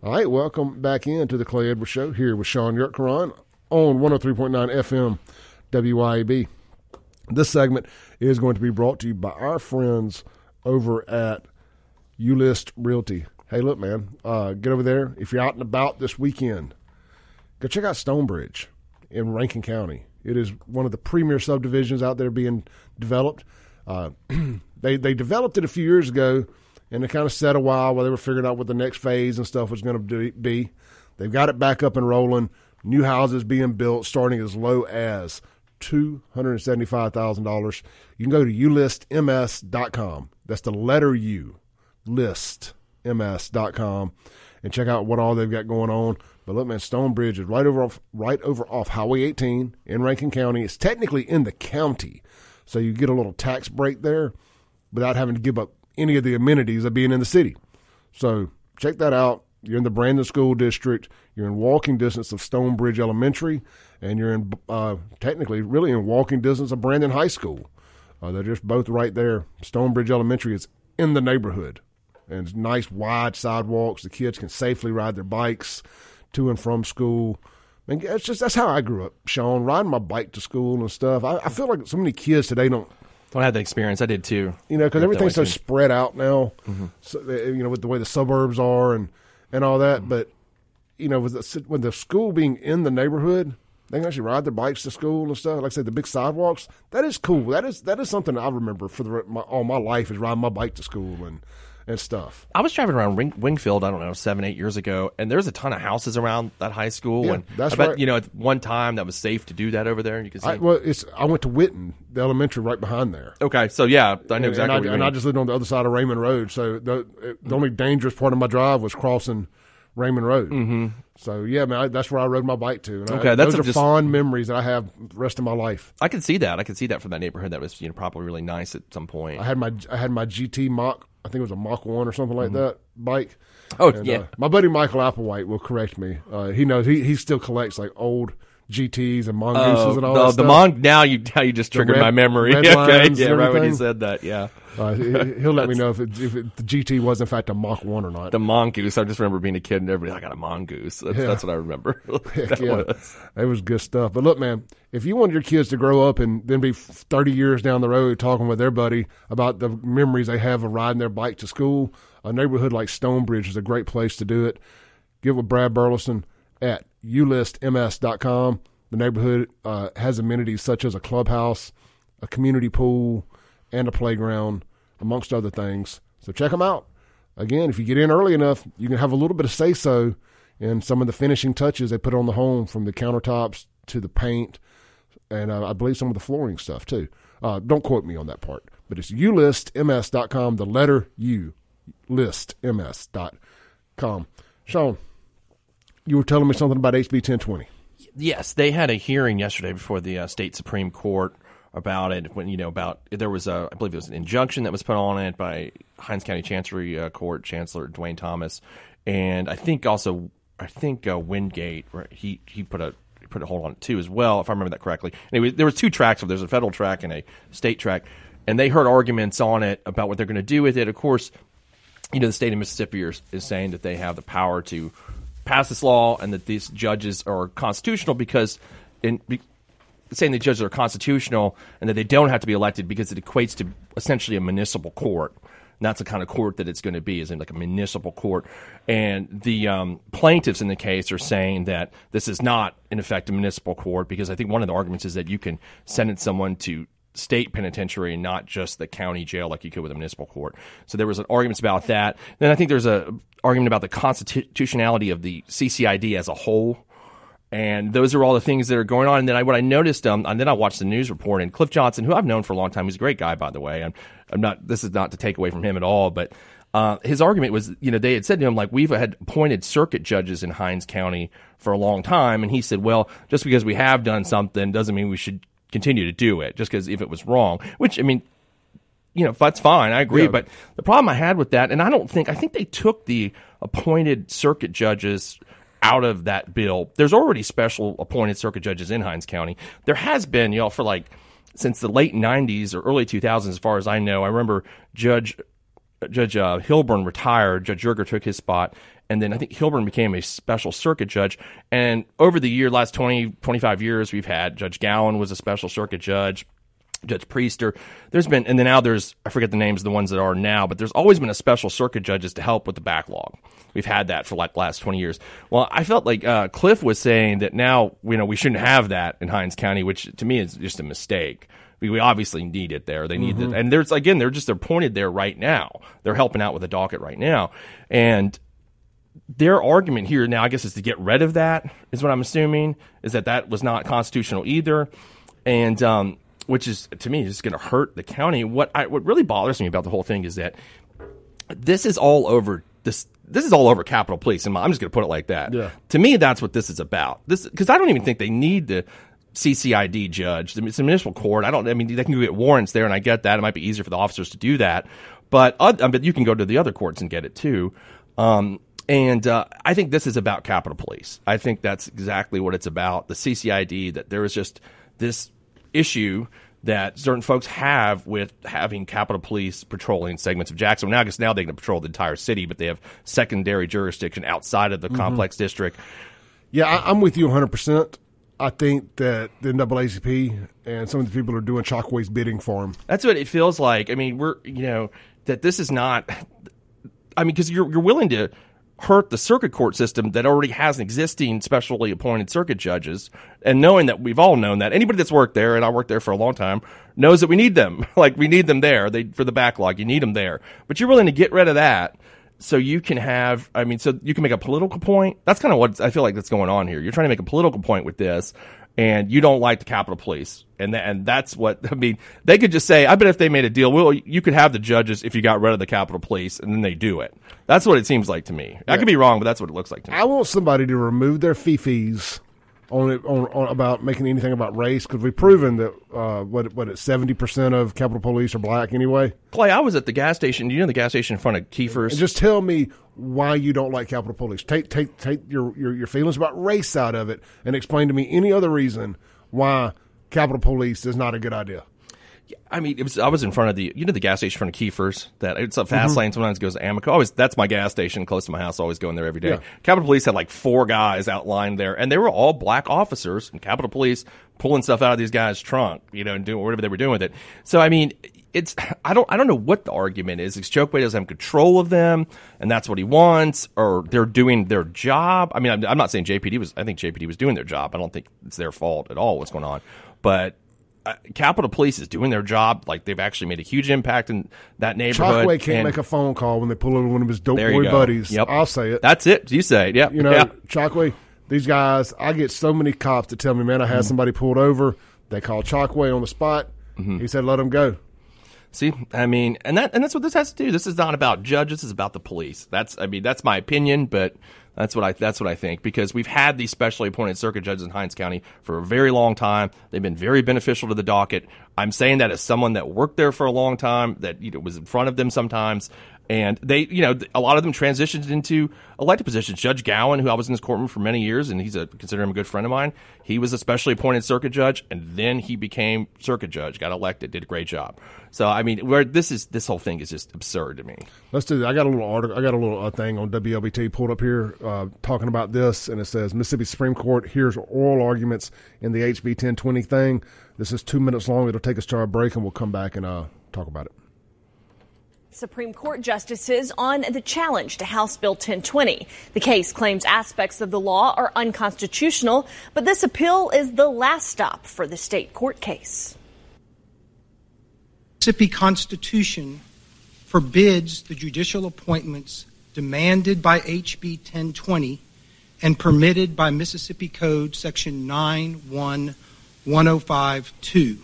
All right, welcome back in to the Clay Edwards Show here with Sean Yurtkaran on 103.9 FM WYAB. This segment is going to be brought to you by our friends over at ULIST Realty. Hey, look, man, get over there. If you're out and about this weekend, go check out Stonebridge in Rankin County. It is one of the premier subdivisions out there being developed. They developed it a few years ago, and it kind of sat a while they were figuring out what the next phase and stuff was going to be. They've got it back up and rolling. New houses being built starting as low as $275,000. You can go to UListMS.com. That's the letter U, listms.com, and check out what all they've got going on. But look, man, Stonebridge is right over off Highway 18 in Rankin County. It's technically in the county, so you get a little tax break there without having to give up any of the amenities of being in the city. So check that out. You're in the Brandon School District. You're in walking distance of Stonebridge Elementary, and you're in technically really in walking distance of Brandon High School. They're just both right there. Stonebridge Elementary is in the neighborhood, and it's nice wide sidewalks. The kids can safely ride their bikes to and from school. I mean, that's how I grew up, Sean, riding my bike to school and stuff. I feel like so many kids today don't have that experience. I did too. You know, because everything's so spread out now. Mm-hmm. So, you know, with the way the suburbs are and all that. Mm-hmm. But you know, with the school being in the neighborhood, they can actually ride their bikes to school and stuff. Like I said, the big sidewalks. That is cool. That is something I remember for all my life, is riding my bike to school and stuff. I was driving around Wingfield, I don't know, 7-8 years ago, and there's a ton of houses around that high school. Yeah, and that's right. You know, at one time that was safe to do that over there. And you could see. I went to Witten, the elementary right behind there. Okay, so yeah, I know exactly. And I just lived on the other side of Raymond Road, so the only dangerous part of my drive was crossing Raymond Road. Mm-hmm. So yeah, man, that's where I rode my bike to. And okay, those are fond memories that I have the rest of my life. I can see that. I can see that from that neighborhood. That was, you know, probably really nice at some point. I had my GT Mach. I think it was a Mach 1 or something like that bike. Oh, and, yeah. My buddy Michael Applewhite will correct me. He knows. He still collects like old GTs and Mongooses and all that stuff. Now you just triggered my memory. Okay, yeah, right when you said that, yeah. He'll let me know if the GT was, in fact, a Mach 1 or not. The Mongoose. I just remember being a kid and everybody, I got a Mongoose. That's what I remember. It was good stuff. But look, man, if you want your kids to grow up and then be 30 years down the road talking with their buddy about the memories they have of riding their bike to school, a neighborhood like Stonebridge is a great place to do it. Get with Brad Burleson at UListMS.com. The neighborhood has amenities such as a clubhouse, a community pool, and a playground, amongst other things. So check them out. Again, if you get in early enough, you can have a little bit of say-so in some of the finishing touches they put on the home, from the countertops to the paint, and I believe some of the flooring stuff too. Don't quote me on that part, but it's ulistms.com, the letter U, listms.com. Sean, you were telling me something about HB 1020. Yes, they had a hearing yesterday before the state Supreme Court about it. When, you know, about, there was I believe it was an injunction that was put on it by Hinds County Chancery Court Chancellor Dwayne Thomas, and I think Wingate, right, he put a hold on it too as well, if I remember that correctly. Anyway, there was two tracks. There's a federal track and a state track, and they heard arguments on it about what they're going to do with it. Of course, you know, the state of Mississippi is saying that they have the power to pass this law, and that these judges are constitutional and that they don't have to be elected because it equates to essentially a municipal court. And that's the kind of court that it's going to be, is like a municipal court. And the plaintiffs in the case are saying that this is not, in effect, a municipal court, because I think one of the arguments is that you can sentence someone to state penitentiary and not just the county jail like you could with a municipal court. So there was an argument about that. Then I think there's an argument about the constitutionality of the CCID as a whole. And those are all the things that are going on. And then what I noticed, and then I watched the news report, and Cliff Johnson, who I've known for a long time, he's a great guy, by the way. This is not to take away from him at all, but his argument was, you know, they had said to him, like, we've had appointed circuit judges in Hinds County for a long time. And he said, well, just because we have done something doesn't mean we should continue to do it, just because if it was wrong, which, I mean, you know, that's fine. I agree. Yeah. But the problem I had with that, and I think they took the appointed circuit judges out of that bill. There's already special appointed circuit judges in Hinds County. There has been, you know, for like since the late 90s or early 2000s, as far as I know. I remember Judge Hilburn retired. Judge Yerger took his spot, And then I think Hilburn became a special circuit judge. And over the year, last 20, 25 years, we've had Judge Gowan was a special circuit judge, Judge Priester. There's been, and then now there's, I forget the names of the ones that are now, but there's always been a special circuit judges to help with the backlog. We've had that for like last 20 years. Well, I felt like Cliff was saying that now, you know, we shouldn't have that in Hinds County, which to me is just a mistake. We obviously need it there. They need it. And there's, again, they're appointed there right now. They're helping out with the docket right now. And their argument here now, I guess, is to get rid of that, is what I'm assuming, is that that was not constitutional either. And, which is, to me, just going to hurt the county. What really bothers me about the whole thing is that this is all over this is all over Capitol Police. And I'm just going to put it like that. Yeah. To me, that's what this is about. This, because I don't even think they need the CCID judge. It's a municipal court. They can go get warrants there, and I get that. It might be easier for the officers to do that, but you can go to the other courts and get it too. And I think this is about Capitol Police. I think that's exactly what it's about. The CCID, that there is just this issue that certain folks have with having Capitol Police patrolling segments of Jackson. Now, I guess now they can patrol the entire city, but they have secondary jurisdiction outside of the complex district. Yeah, I'm with you 100%. I think that the NAACP and some of the people are doing Chokwe's bidding for him. That's what it feels like. I mean, that this is not – I mean, because you're willing to – hurt the circuit court system that already has existing specially appointed circuit judges, and knowing that we've all known that anybody that's worked there, and I worked there for a long time, knows that we need them. Like, we need them there for the backlog. You need them there, but you're willing to get rid of that so you can have, I mean, so you can make a political point. That's kind of what I feel like that's going on here. You're trying to make a political point with this, and you don't like the Capitol Police. And that's what, I mean, they could just say, I bet if they made a deal, well, you could have the judges if you got rid of the Capitol Police, and then they do it. That's what it seems like to me. Yeah. I could be wrong, but that's what it looks like to me. I want somebody to remove their fifis on about making anything about race, because we've proven that, 70% of Capitol Police are black anyway. Clay, I was at the gas station. Do you know the gas station in front of Kiefer's? And just tell me why you don't like Capitol Police. Take your feelings about race out of it, and explain to me any other reason why Capitol Police is not a good idea. I mean, I was in front of the gas station in front of Kiefer's. That it's a fast lane. Sometimes goes to Amico. Always, that's my gas station close to my house. I always go in there every day. Yeah. Capitol Police had like 4 guys outlined there, and they were all black officers. And Capitol Police pulling stuff out of these guys' trunk, and doing whatever they were doing with it. So I mean, it's I don't know what the argument is. It's Chokwe doesn't have control of them, and that's what he wants, or they're doing their job. I mean, I'm not saying JPD was. I think JPD was doing their job. I don't think it's their fault at all what's going on, but Capitol Police is doing their job. Like, they've actually made a huge impact in that neighborhood. Chokwe can't make a phone call when they pull over one of his dope boy buddies. Yep. I'll say it. That's it. You say it. Yep. Chokwe, these guys, I get so many cops that tell me, man, I had somebody pulled over. They called Chokwe on the spot. Mm-hmm. He said, let him go. See, I mean, and that's what this has to do. This is not about judges. It's about the police. That's my opinion, but that's what I think, because we've had these specially appointed circuit judges in Hinds County for a very long time. They've been very beneficial to the docket. I'm saying that as someone that worked there for a long time, that was in front of them sometimes, and they, a lot of them transitioned into elected positions. Judge Gowan, who I was in his courtroom for many years, and consider him a good friend of mine. He was a specially appointed circuit judge, and then he became circuit judge, got elected, did a great job. So I mean, this whole thing is just absurd to me. Let's do that. I got a little article. I got a little thing on WLBT pulled up here. Talking about this, and it says Mississippi Supreme Court hears oral arguments in the HB 1020 thing. This is 2 minutes long. It'll take us to our break, and we'll come back and talk about it. Supreme Court justices on the challenge to House Bill 1020. The case claims aspects of the law are unconstitutional, but this appeal is the last stop for the state court case. The Mississippi Constitution forbids the judicial appointments demanded by HB 1020 and permitted by Mississippi Code Section 91-1052.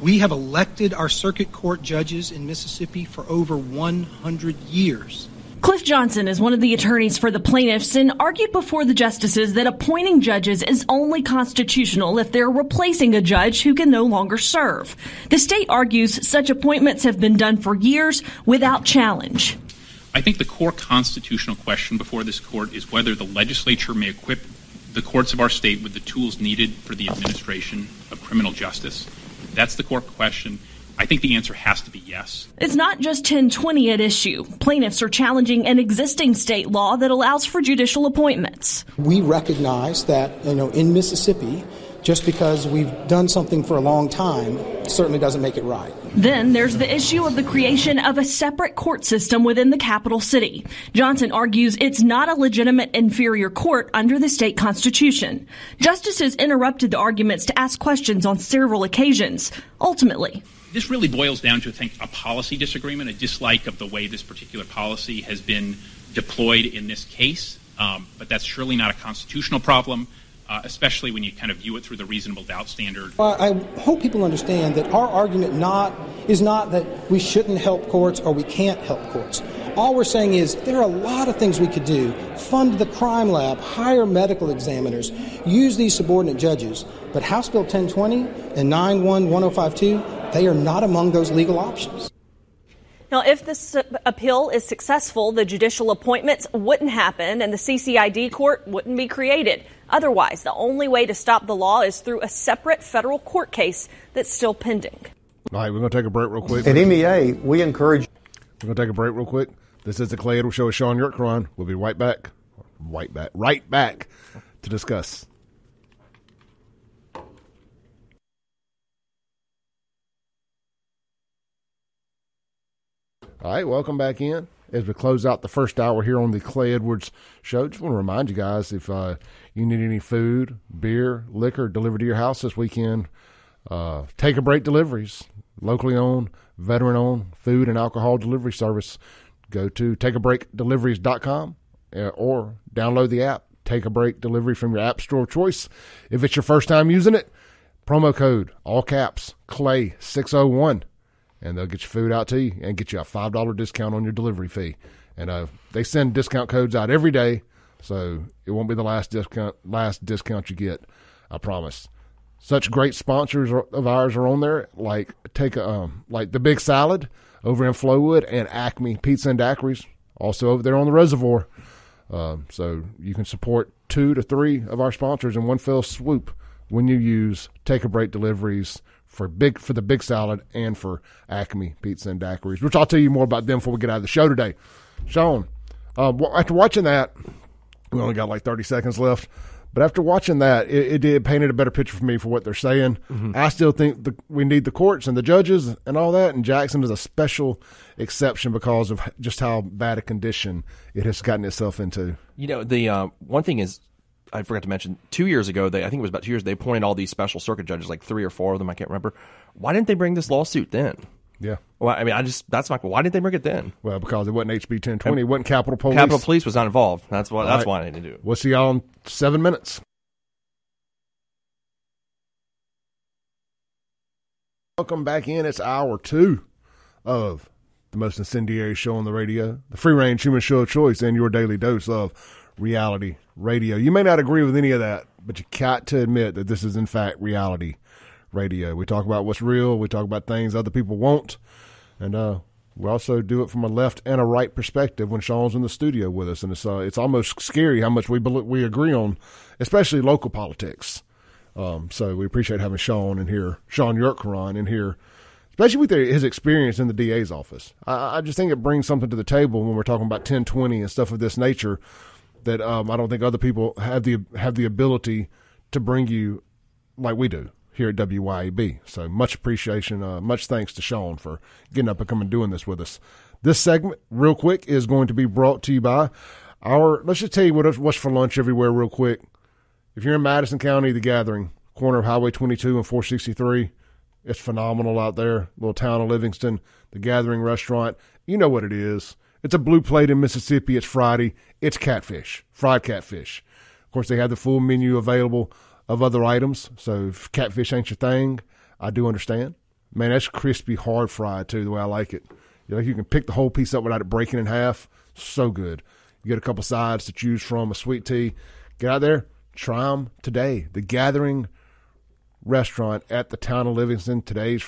We have elected our circuit court judges in Mississippi for over 100 years. Cliff Johnson is one of the attorneys for the plaintiffs and argued before the justices that appointing judges is only constitutional if they're replacing a judge who can no longer serve. The state argues such appointments have been done for years without challenge. I think the core constitutional question before this court is whether the legislature may equip the courts of our state with the tools needed for the administration of criminal justice. That's the core question. I think the answer has to be yes. It's not just 1020 at issue. Plaintiffs are challenging an existing state law that allows for judicial appointments. We recognize that, in Mississippi, just because we've done something for a long time certainly doesn't make it right. Then there's the issue of the creation of a separate court system within the capital city. Johnson argues it's not a legitimate inferior court under the state constitution. Justices interrupted the arguments to ask questions on several occasions. Ultimately, this really boils down to, I think, a policy disagreement, a dislike of the way this particular policy has been deployed in this case. But that's surely not a constitutional problem. Especially when you kind of view it through the reasonable doubt standard. I hope people understand that our argument is not that we shouldn't help courts or we can't help courts. All we're saying is there are a lot of things we could do. Fund the crime lab, hire medical examiners, use these subordinate judges. But House Bill 1020 and 9-1-1052, they are not among those legal options. Now, if this appeal is successful, the judicial appointments wouldn't happen and the CCID court wouldn't be created. Otherwise, the only way to stop the law is through a separate federal court case that's still pending. All right, we're going to take a break real quick. At MEA, we encourage... We're going to take a break real quick. This is the Clay Edwards Show with Sean Yurtkaran. We'll be right back. Right back to discuss. All right, welcome back in. As we close out the first hour here on the Clay Edwards Show, just want to remind you guys, if you need any food, beer, liquor delivered to your house this weekend, Take a Break Deliveries, locally owned, veteran-owned food and alcohol delivery service. Go to TakeABreakDeliveries.com or download the app, Take a Break Delivery, from your app store of choice. If it's your first time using it, promo code, all caps, CLAY601. And they'll get your food out to you and get you a $5 discount on your delivery fee. And they send discount codes out every day, so it won't be the last discount you get, I promise. Such great sponsors of ours are on there, like The Big Salad over in Flowood and Acme Pizza and Daiquiris, also over there on the Reservoir. So you can support 2 to 3 of our sponsors in one fell swoop when you use Take a Break Deliveries for the Big Salad and for Acme Pizza and Daiquiris, which I'll tell you more about them before we get out of the show today. Sean, after watching that, we only got like 30 seconds left, but after watching that, it painted a better picture for me for what they're saying. Mm-hmm. I still think we need the courts and the judges and all that, and Jackson is a special exception because of just how bad a condition it has gotten itself into. The one thing is, I forgot to mention, 2 years ago, I think it was about 2 years, they appointed all these special circuit judges, like 3 or 4 of them, I can't remember. Why didn't they bring this lawsuit then? Yeah. Well, I mean, that's my question. Why didn't they bring it then? Well, because it wasn't HB 1020. It wasn't Capitol Police. Capitol Police was not involved. That's why I need to do it. We'll see y'all in 7 minutes. Welcome back in. It's hour 2 of the most incendiary show on the radio, the free-range human show of choice, and your daily dose of reality radio. You may not agree with any of that, but you got to admit that this is, in fact, reality radio. We talk about what's real. We talk about things other people won't. And we also do it from a left and a right perspective when Sean's in the studio with us. And it's almost scary how much we agree on, especially local politics. So we appreciate having Sean Yurtkaran in here, especially with his experience in the DA's office. I just think it brings something to the table when we're talking about 1020 and stuff of this nature that I don't think other people have the ability to bring you like we do here at WYAB. So much appreciation, much thanks to Sean for getting up and coming and doing this with us. This segment, real quick, is going to be brought to you by let's just tell you what's for lunch everywhere real quick. If you're in Madison County, The Gathering, corner of Highway 22 and 463, it's phenomenal out there. Little town of Livingston, The Gathering restaurant. You know what it is. It's a blue plate in Mississippi. It's Friday. It's catfish, fried catfish. Of course, they have the full menu available of other items. So if catfish ain't your thing, I do understand. Man, that's crispy, hard fried, too, the way I like it. You can pick the whole piece up without it breaking in half. So good. You get a couple sides to choose from, a sweet tea. Get out there. Try them today. The Gathering restaurant at the town of Livingston. Today's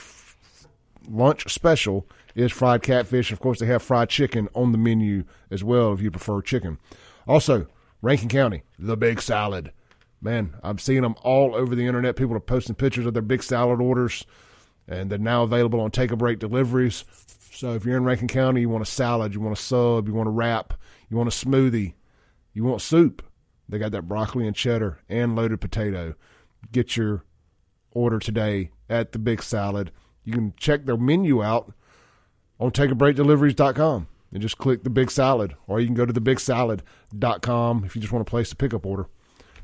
lunch special is fried catfish. Of course, they have fried chicken on the menu as well if you prefer chicken. Also, Rankin County, The Big Salad. Man, I'm seeing them all over the internet. People are posting pictures of their Big Salad orders. and they're now available on Take a Break Deliveries. So if you're in Rankin County, you want a salad, you want a sub, you want a wrap, you want a smoothie, you want soup, they got that broccoli and cheddar and loaded potato. Get your order today at The Big Salad. You can check their menu out on TakeABreakDeliveries.com and just click The Big Salad, or you can go to TheBigSalad.com if you just want to place a pickup order.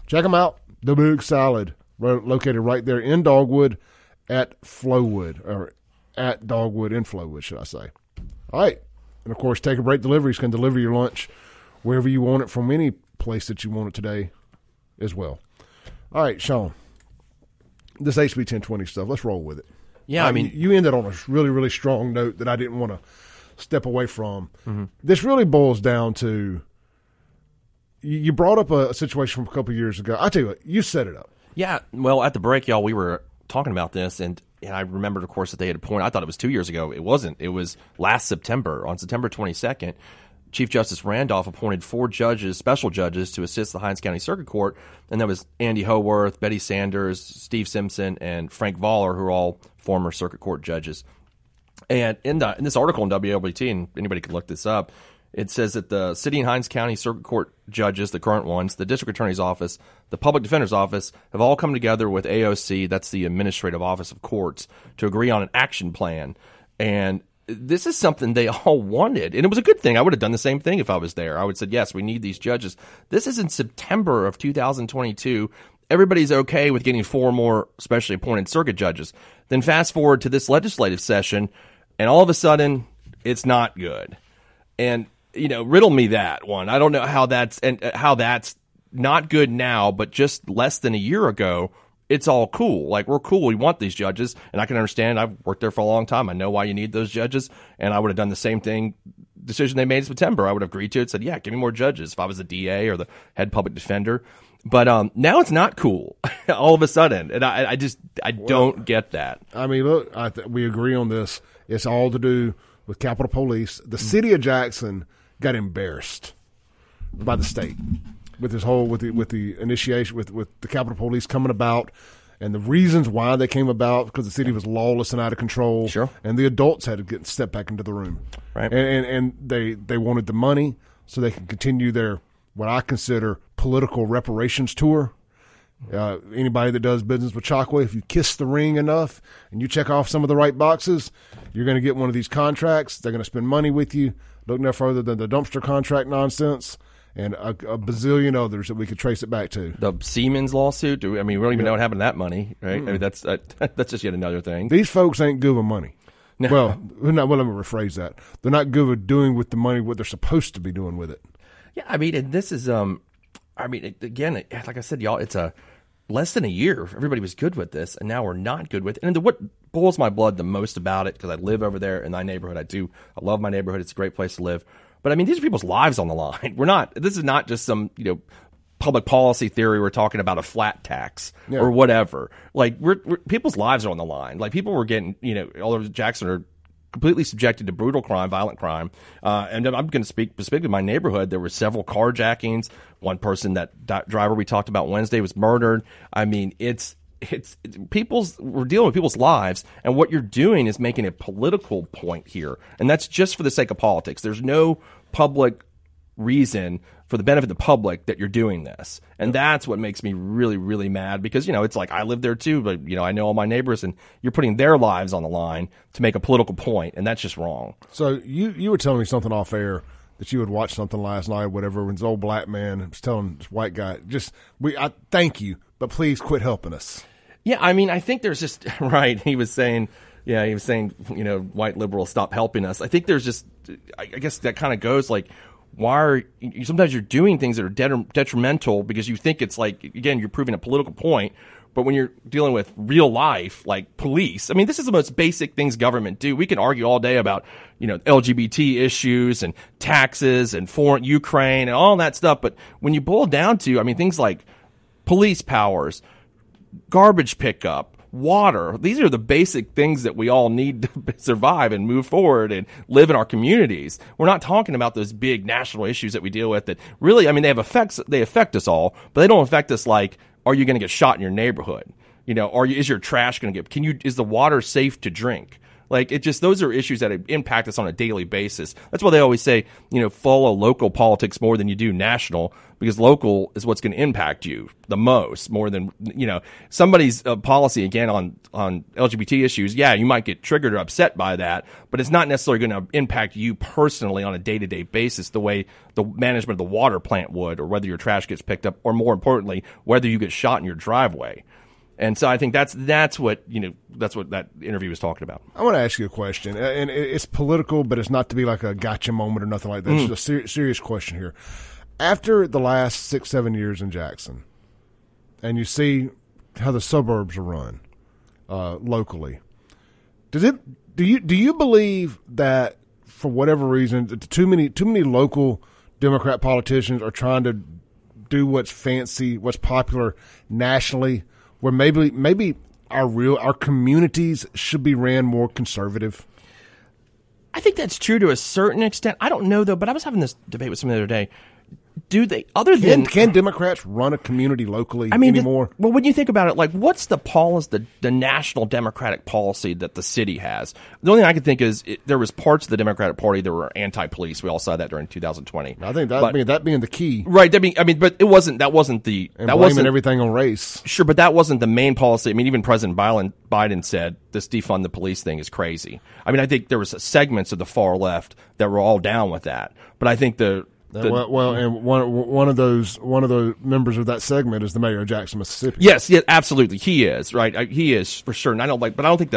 Check them out, The Big Salad, located right there in Dogwood at Flowood, or at Dogwood in Flowood, should I say. All right. And, of course, Take a Break Deliveries can deliver your lunch wherever you want it from any place that you want it today as well. All right, Sean, this HB 1020 stuff, let's roll with it. Yeah, I mean, you ended on a really, really strong note that I didn't want to step away from. Mm-hmm. This really boils down to, you brought up a situation from a couple of years ago. I tell you what, you set it up. Yeah, well, at the break, y'all, we were talking about this, and I remembered, of course, that they had a point. I thought it was 2 years ago. It wasn't. It was last September. On September 22nd, Chief Justice Randolph appointed 4 judges, special judges, to assist the Hinds County Circuit Court, and that was Andy Howarth, Betty Sanders, Steve Simpson, and Frank Voller, who are all former Circuit Court judges. And in this article in WLBT, and anybody could look this up, it says that the city and Hinds County Circuit Court judges, the current ones, the district attorney's office, the public defender's office, have all come together with AOC, that's the Administrative Office of Courts, to agree on an action plan. And this is something they all wanted, and it was a good thing. I would have done the same thing if I was there. I would have said, yes, we need these judges. This is in September of 2022. Everybody's okay with getting 4 more specially appointed circuit judges. Then fast forward to this legislative session, and all of a sudden, it's not good. And, you know, riddle me that one. I don't know how that's not good now, but just less than a year ago, it's all cool. Like, we're cool. We want these judges. And I can understand. I've worked there for a long time. I know why you need those judges. And I would have done the same thing, decision they made in September. I would have agreed to it, said, yeah, give me more judges if I was the DA or the head public defender. But now it's not cool all of a sudden. And I don't get that. I mean, look, we agree on this. It's all to do with Capitol Police. The city of Jackson got embarrassed by the state. With this whole, with the initiation, with the Capitol Police coming about, and the reasons why they came about, because the city was lawless and out of control, sure. And the adults had to step back into the room, right? And they wanted the money so they can continue their what I consider political reparations tour. Anybody that does business with Chokwe, if you kiss the ring enough and you check off some of the right boxes, you're going to get one of these contracts. They're going to spend money with you. Look no further than the dumpster contract nonsense. And a bazillion others that we could trace it back to. The Siemens lawsuit. We don't even know what happened to that money, right? Mm. I mean, that's just yet another thing. These folks ain't good with money. No. Well, let me rephrase that. They're not good with doing with the money what they're supposed to be doing with it. Yeah, I mean, and this is, again, like I said, y'all, it's a less than a year. Everybody was good with this, and now we're not good with it. And what boils my blood the most about it, because I live over there in my neighborhood. I love my neighborhood. It's a great place to live. But, I mean, these are people's lives on the line. This is not just some, public policy theory. We're talking about a flat tax or whatever. Like, people's lives are on the line. Like, people were getting, all over Jackson are completely subjected to brutal crime, violent crime. And I'm going to speak to my neighborhood. There were several carjackings. One person, that driver we talked about Wednesday, was murdered. I mean, we're dealing with people's lives, and what you're doing is making a political point here, and that's just for the sake of politics. There's no public reason for the benefit of the public that you're doing this, and that's what makes me really, really mad, because it's like I live there too, but I know all my neighbors, and you're putting their lives on the line to make a political point, and that's just wrong. So you were telling me something off air that you had watched something last night, whatever, when this old black man was telling this white guy, I thank you, but please quit helping us. Yeah, I mean, I think there's just – right, he was saying, white liberals, stop helping us. I think there's just – I guess that kind of goes like, why are – sometimes you're doing things that are detrimental because you think it's like – again, you're proving a political point. But when you're dealing with real life, like police, I mean, this is the most basic things government do. We can argue all day about, LGBT issues and taxes and foreign Ukraine and all that stuff. But when you boil down to, I mean, things like police powers, garbage pickup, water. These are the basic things that we all need to survive and move forward and live in our communities. We're not talking about those big national issues that we deal with that really, I mean, they affect us all, but they don't affect us like, are you going to get shot in your neighborhood? You know, are you, is your trash going to get? Can you? Is the water safe to drink? Like, it just, those are issues that impact us on a daily basis. That's why they always say, you know, follow local politics more than you do national, because local is what's going to impact you the most, more than, you know, somebody's policy, again, on LGBT issues. Yeah, you might get triggered or upset by that, but it's not necessarily going to impact you personally on a day-to-day basis the way the management of the water plant would, or whether your trash gets picked up, or more importantly, whether you get shot in your driveway. And so I think that's what that interview was talking about. I want to ask you a question, and it's political, but it's not to be like a gotcha moment or nothing like that. It's just a serious question here. After the last 6-7 years in Jackson, and you see how the suburbs are run locally, do you believe that for whatever reason too many local Democrat politicians are trying to do what's fancy, what's popular nationally? Where maybe our communities should be ran more conservative. I think that's true to a certain extent. I don't know, though, but I was having this debate with someone the other day. Can Democrats run a community locally anymore? Well, when you think about it, like, what's the national Democratic policy that the city has? The only thing I can think is there was parts of the Democratic Party that were anti-police. We all saw that during 2020. I think that being the key, right? But that wasn't everything on race. Sure, but that wasn't the main policy. I mean, even President Biden said this defund the police thing is crazy. I mean, I think there was segments of the far left that were all down with that, but I think and one of those members of that segment is the mayor of Jackson, Mississippi. Yes, absolutely, he is right. He is for sure. And I don't think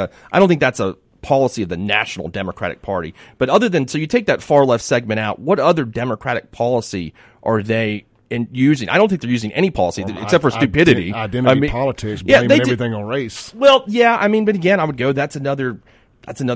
that's a policy of the National Democratic Party. But other than, so you take that far left segment out, what other Democratic policy are they using? I don't think they're using any policy except for stupidity, identity politics, blaming everything on race. Well, yeah, I mean, but again, I would go, that's another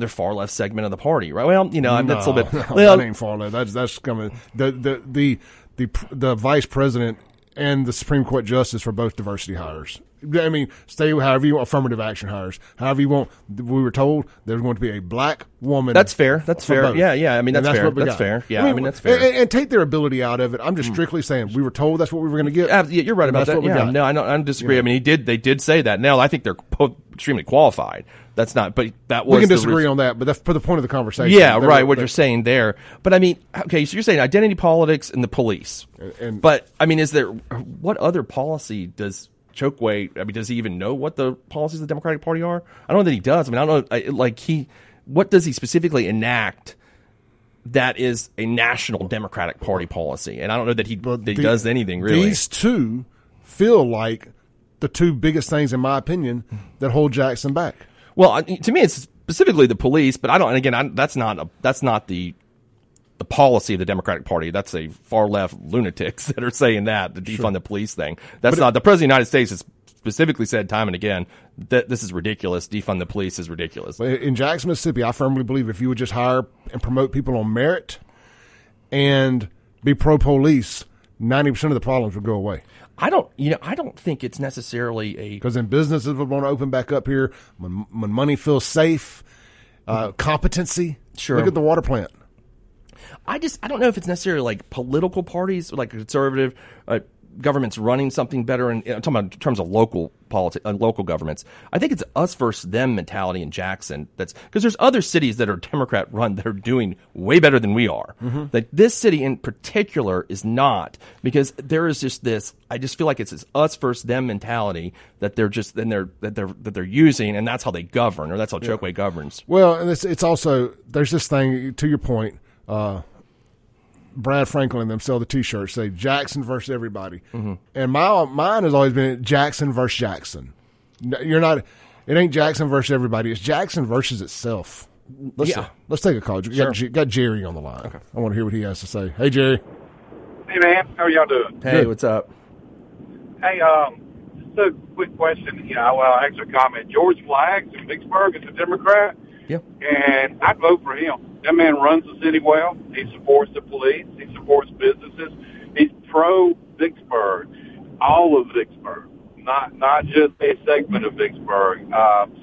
far left segment of the party, right? Well, you know, that's a little bit. That ain't far left. That's coming. The vice president and the Supreme Court justice were both diversity hires. I mean, stay however you want, affirmative action hires. However you want. We were told there's going to be a black woman. That's fair. That's fair. Both. Yeah. I mean, that's fair. That's fair. Yeah. I mean, that's fair. And take their ability out of it. I'm just strictly saying we were told that's what we were going to get. Yeah, you're right about that. Yeah. No, I don't disagree. Yeah. I mean, they did say that. Now I think they're extremely qualified. That's not, but that was. We can disagree on that, but that's for the point of the conversation. Yeah, right. What you're saying there, but I mean, okay. So you're saying identity politics and the police, but I mean, what other policy does Chokwe? I mean, does he even know what the policies of the Democratic Party are? I don't know that he does. I mean, I don't know. What does he specifically enact that is a national Democratic Party policy? And I don't know that he does anything really. These two feel like the two biggest things, in my opinion, that hold Jackson back. Well, to me, it's specifically the police, but I don't. And again, that's not the policy of the Democratic Party. That's a far left lunatics that are saying that the defund the police thing. That's not the President of the United States has specifically said time and again that this is ridiculous. Defund the police is ridiculous. In Jackson, Mississippi, I firmly believe if you would just hire and promote people on merit and be pro police, 90% of the problems would go away. I don't think it's necessarily a, because in businesses we want to open back up here when money feels safe, competency. Sure, look at the water plant. I don't know if it's necessarily like political parties, like conservative governments running something better. And I'm talking about in terms of local politics, local governments. I think it's us versus them mentality in Jackson. That's because there's other cities that are Democrat run that are doing way better than we are. Mm-hmm. Like this city in particular is not, because there is just this. I just feel like it's this us versus them mentality that they're just that they're using, and that's how they govern, or that's how Chokwe governs. Well, and it's also, there's this thing to your point. Brad Franklin and them sell the T-shirts, say Jackson versus everybody, and mine has always been Jackson versus Jackson. No, you're not. It ain't Jackson versus everybody. It's Jackson versus itself. Let's take a call. Sure. Got Jerry on the line. Okay. I want to hear what he has to say. Hey, Jerry. Hey, man. How are y'all doing? Hey, good. What's up? Hey, just a quick question. You know, I'll actually comment. George Flagg's in Vicksburg is a Democrat. Yeah. And I'd vote for him. That man runs the city well. He supports the police. He supports businesses. He's pro-Vicksburg, all of Vicksburg, not just a segment of Vicksburg. So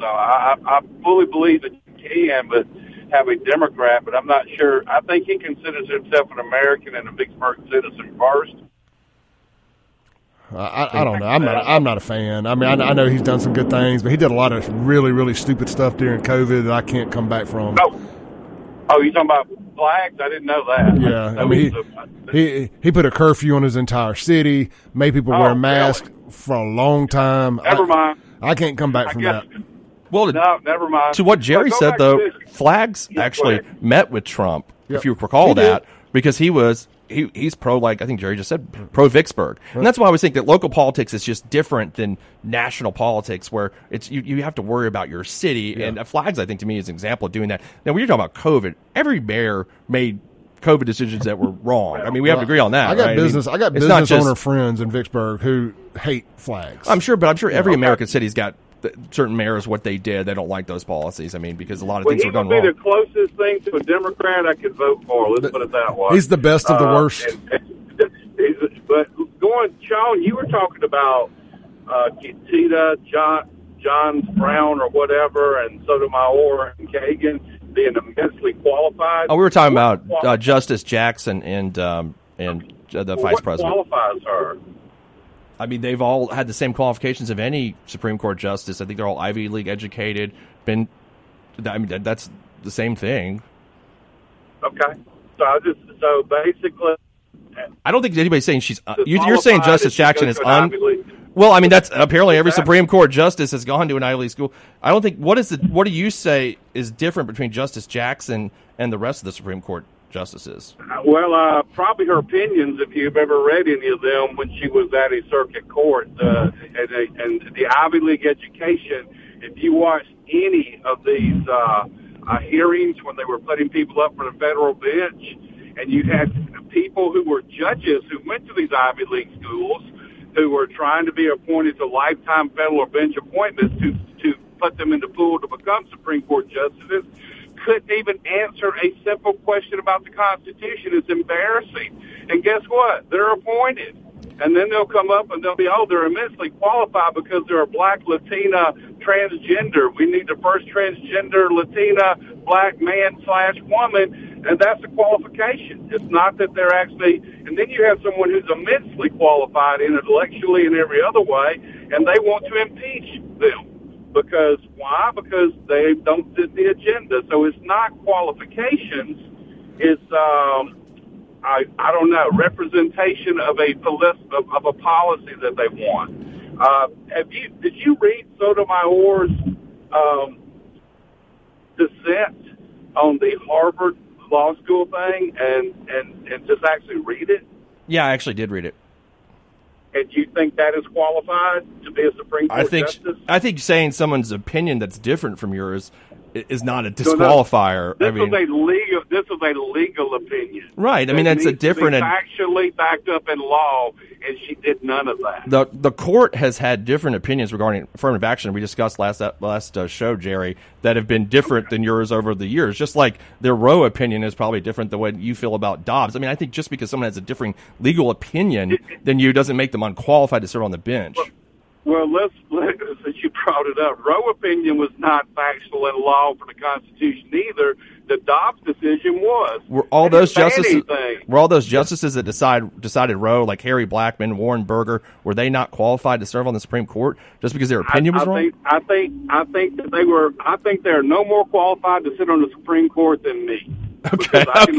I fully believe that you can have a Democrat, but I'm not sure. I think he considers himself an American and a Vicksburg citizen first. I don't know. I'm not a fan. I mean, I know he's done some good things, but he did a lot of really, really stupid stuff during COVID that I can't come back from. Oh, you're talking about flags? I didn't know that. Yeah, I mean, he put a curfew on his entire city, made people wear masks for a long time. Never mind. I can't come back from that. Well, no, never mind. To what Jerry said, though, flags actually met with Trump, if you recall that, because he was... He's pro, like I think Jerry just said, pro Vicksburg. Right. And that's why I always think that local politics is just different than national politics, where it's you have to worry about your city. Yeah. And flags, I think, to me, is an example of doing that. Now, when you're talking about COVID, every mayor made COVID decisions that were wrong. I mean, we have to agree on that. I got business owner friends in Vicksburg who hate flags. I'm sure every American city's got certain mayors, what they did. They don't like those policies. I mean, because a lot of things were done wrong. He would be the closest thing to a Democrat I could vote for. Let's put it that way. He's the best of the worst. But going, Sean, you were talking about Tita, Johns Brown or whatever, and Sotomayor and Kagan being immensely qualified. Oh, we were talking about Justice Jackson and the vice president. What qualifies her? I mean, they've all had the same qualifications of any Supreme Court justice. I think they're all Ivy League educated. That's the same thing. Okay. So basically, I don't think anybody's saying she's. You're saying Justice Jackson is Well, I mean, that's apparently every Supreme Court justice has gone to an Ivy League school. I don't think. What do you say is different between Justice Jackson and the rest of the Supreme Court justices? Well, probably her opinions, if you've ever read any of them, when she was at a circuit court, and the Ivy League education. If you watch any of these hearings when they were putting people up for the federal bench, and you had people who were judges who went to these Ivy League schools who were trying to be appointed to lifetime federal bench appointments to put them in the pool to become Supreme Court justices, couldn't even answer a simple question about the Constitution. It's embarrassing. And guess what? They're appointed. And then they'll come up and they'll be, they're immensely qualified because they're a black, Latina, transgender. We need the first transgender, Latina, black man/woman. And that's a qualification. It's not that they're actually... And then you have someone who's immensely qualified intellectually and every other way, and they want to impeach them. Because why? Because they don't fit the agenda. So it's not qualifications. It's I don't know, representation of a policy that they want. Did you read Sotomayor's dissent on the Harvard Law School thing and just actually read it? Yeah, I actually did read it. And you think that is qualified to be a Supreme Court justice? I think saying someone's opinion that's different from yours is not a disqualifier. This is a legal opinion. Right. I mean, that's a different... It's actually backed up in law, and she did none of that. The court has had different opinions regarding affirmative action. We discussed last show, Jerry, that have been different than yours over the years. Just like their Roe opinion is probably different than what you feel about Dobbs. I mean, I think just because someone has a differing legal opinion than you doesn't make them unqualified to serve on the bench. Well, since you brought it up, Roe opinion was not factual in law for the Constitution either. The Dobbs decision was. Were all those justices that decided Roe, like Harry Blackman, Warren Burger, were they not qualified to serve on the Supreme Court just because their opinion was wrong? I think that they were. I think they are no more qualified to sit on the Supreme Court than me. Okay. If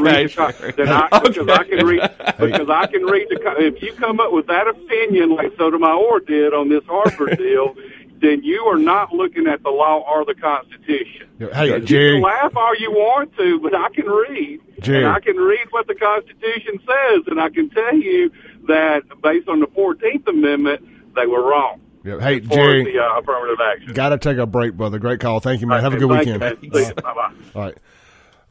you come up with that opinion like Sotomayor did on this Harvard deal, then you are not looking at the law or the Constitution. Hey, Jerry, you can laugh all you want to, but I can read. Jerry. And I can read what the Constitution says, and I can tell you that based on the 14th Amendment, they were wrong. Yeah. Hey, Jerry, affirmative action. Got to take a break, brother. Great call. Thank you, man. Have a good weekend. Bye-bye. All right.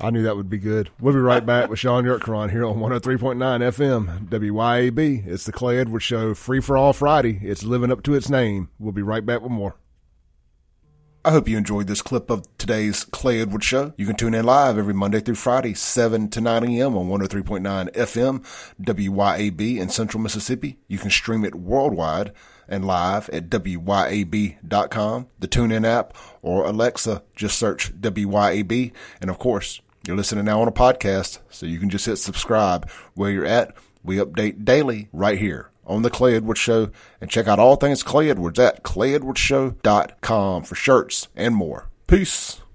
I knew that would be good. We'll be right back with Sean Yurtkaran here on 103.9 FM, WYAB. It's the Clay Edwards Show, free for all Friday. It's living up to its name. We'll be right back with more. I hope you enjoyed this clip of today's Clay Edwards Show. You can tune in live every Monday through Friday, 7 to 9 a.m. on 103.9 FM, WYAB in Central Mississippi. You can stream it worldwide and live at WYAB.com, the TuneIn app, or Alexa. Just search WYAB. And, of course, you're listening now on a podcast, so you can just hit subscribe where you're at. We update daily right here on The Clay Edwards Show, and check out all things Clay Edwards at ClayEdwardsShow.com for shirts and more. Peace.